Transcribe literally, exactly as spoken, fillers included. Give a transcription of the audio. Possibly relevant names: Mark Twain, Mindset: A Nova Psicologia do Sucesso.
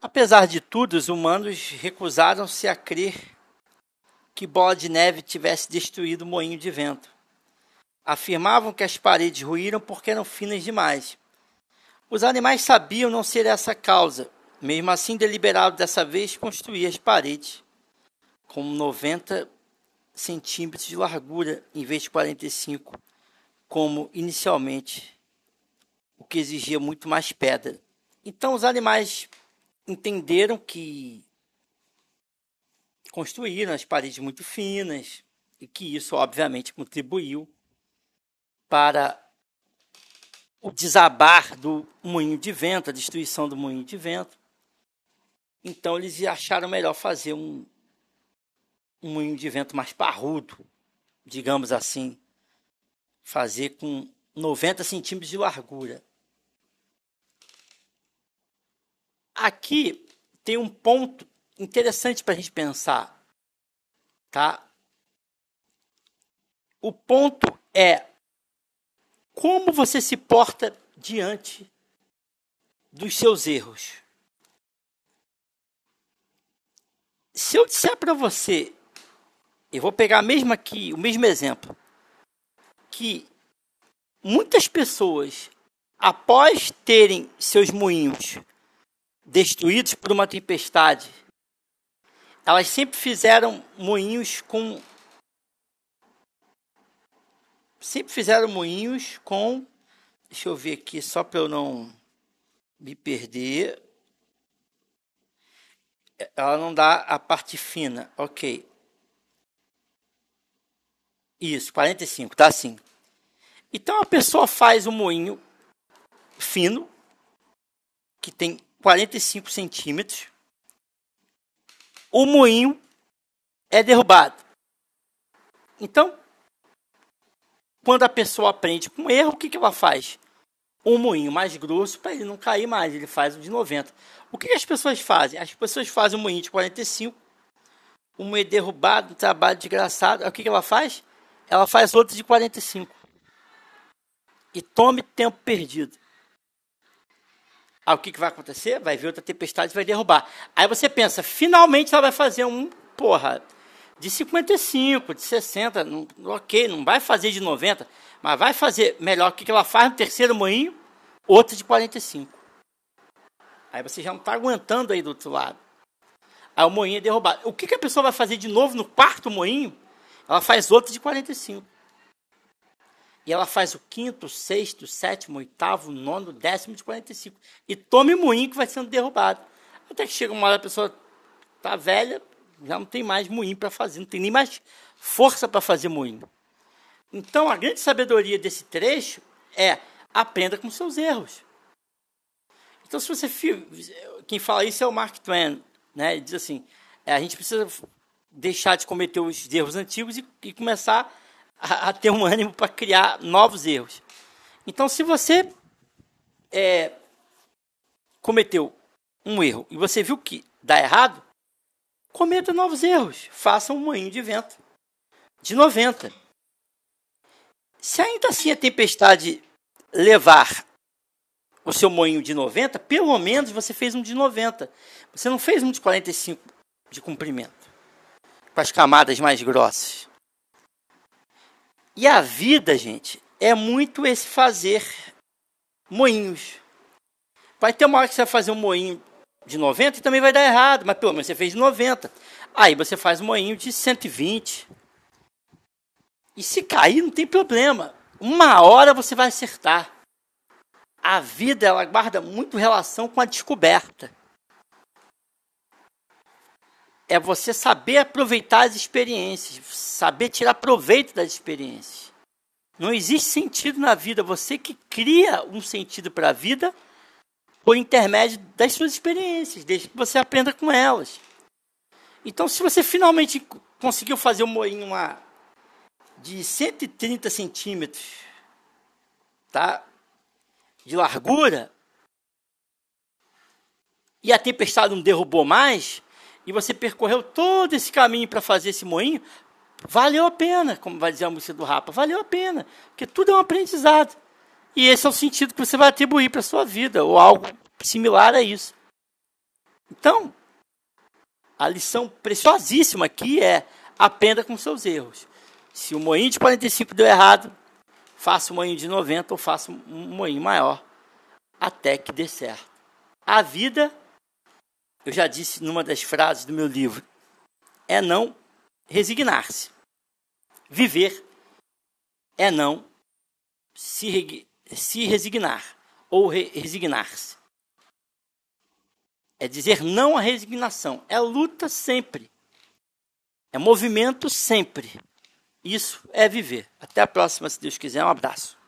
Apesar de tudo, os humanos recusaram-se a crer que Bola de Neve tivesse destruído o moinho de vento. Afirmavam que as paredes ruíram porque eram finas demais. Os animais sabiam não ser essa a causa. Mesmo assim, deliberaram dessa vez construir as paredes com noventa centímetros de largura em vez de quarenta e cinco, como inicialmente, o que exigia muito mais pedra. Então, os animais entenderam que construíram as paredes muito finas e que isso, obviamente, contribuiu para o desabar do moinho de vento, a destruição do moinho de vento. Então, eles acharam melhor fazer um, um moinho de vento mais parrudo, digamos assim, fazer com noventa centímetros de largura. Aqui tem um ponto interessante para a gente pensar, tá? O ponto é como você se porta diante dos seus erros. Se eu disser para você, eu vou pegar mesmo aqui, o mesmo exemplo, que muitas pessoas, após terem seus moinhos destruídos por uma tempestade, elas sempre fizeram moinhos com sempre fizeram moinhos com deixa eu ver aqui só para eu não me perder. Ela não dá a parte fina, ok, isso, quarenta e cinco, tá assim. Então a pessoa faz um moinho fino que tem quarenta e cinco centímetros, o moinho é derrubado. Então, quando a pessoa aprende com erro, o que, que ela faz? Um moinho mais grosso para ele não cair mais, ele faz um de noventa. O que, que as pessoas fazem? As pessoas fazem um moinho de quarenta e cinco, um moinho derrubado, um trabalho desgraçado. O que, que ela faz? Ela faz outro de quarenta e cinco. E tome tempo perdido. Aí ah, o que, que vai acontecer? Vai vir outra tempestade e vai derrubar. Aí você pensa, finalmente ela vai fazer um, porra, de cinquenta e cinco, de sessenta, não, ok, não vai fazer de noventa, mas vai fazer melhor. O que, que ela faz no terceiro moinho? Outro de quarenta e cinco. Aí você já não está aguentando aí do outro lado. Aí o moinho é derrubado. O que, que a pessoa vai fazer de novo no quarto moinho? Ela faz outro de quarenta e cinco. E ela faz o quinto, sexto, sétimo, oitavo, nono, décimo de quarenta e cinco. E tome moinho que vai sendo derrubado. Até que chega uma hora a pessoa tá velha, já não tem mais moinho para fazer, não tem nem mais força para fazer moinho. Então, a grande sabedoria desse trecho é aprenda com seus erros. Então, se você... Quem fala isso é o Mark Twain, né? Ele diz assim, a gente precisa deixar de cometer os erros antigos e, e começar a ter um ânimo para criar novos erros. Então, se você é, cometeu um erro e você viu que dá errado, cometa novos erros. Faça um moinho de vento de noventa. Se ainda assim a tempestade levar o seu moinho de noventa, pelo menos você fez um de noventa. Você não fez um de quarenta e cinco de comprimento, com as camadas mais grossas. E a vida, gente, é muito esse fazer moinhos. Vai ter uma hora que você vai fazer um moinho de noventa e também vai dar errado, mas pelo menos você fez de noventa. Aí você faz um moinho de cento e vinte. E se cair, não tem problema. Uma hora você vai acertar. A vida, ela guarda muito relação com a descoberta. É você saber aproveitar as experiências, saber tirar proveito das experiências. Não existe sentido na vida. Você que cria um sentido para a vida por intermédio das suas experiências, desde que você aprenda com elas. Então, se você finalmente conseguiu fazer um moinho lá de cento e trinta centímetros, tá, de largura, e a tempestade não derrubou mais, e você percorreu todo esse caminho para fazer esse moinho, valeu a pena, como vai dizer a música do Rapa, valeu a pena, porque tudo é um aprendizado. E esse é o sentido que você vai atribuir para a sua vida, ou algo similar a isso. Então, a lição preciosíssima aqui é: aprenda com seus erros. Se o moinho de quarenta e cinco deu errado, faça um moinho de noventa ou faça um moinho maior, até que dê certo. A vida, eu já disse numa das frases do meu livro, é não resignar-se. Viver é não se, se resignar ou re, resignar-se. É dizer não à resignação. É luta sempre. É movimento sempre. Isso é viver. Até a próxima, se Deus quiser. Um abraço.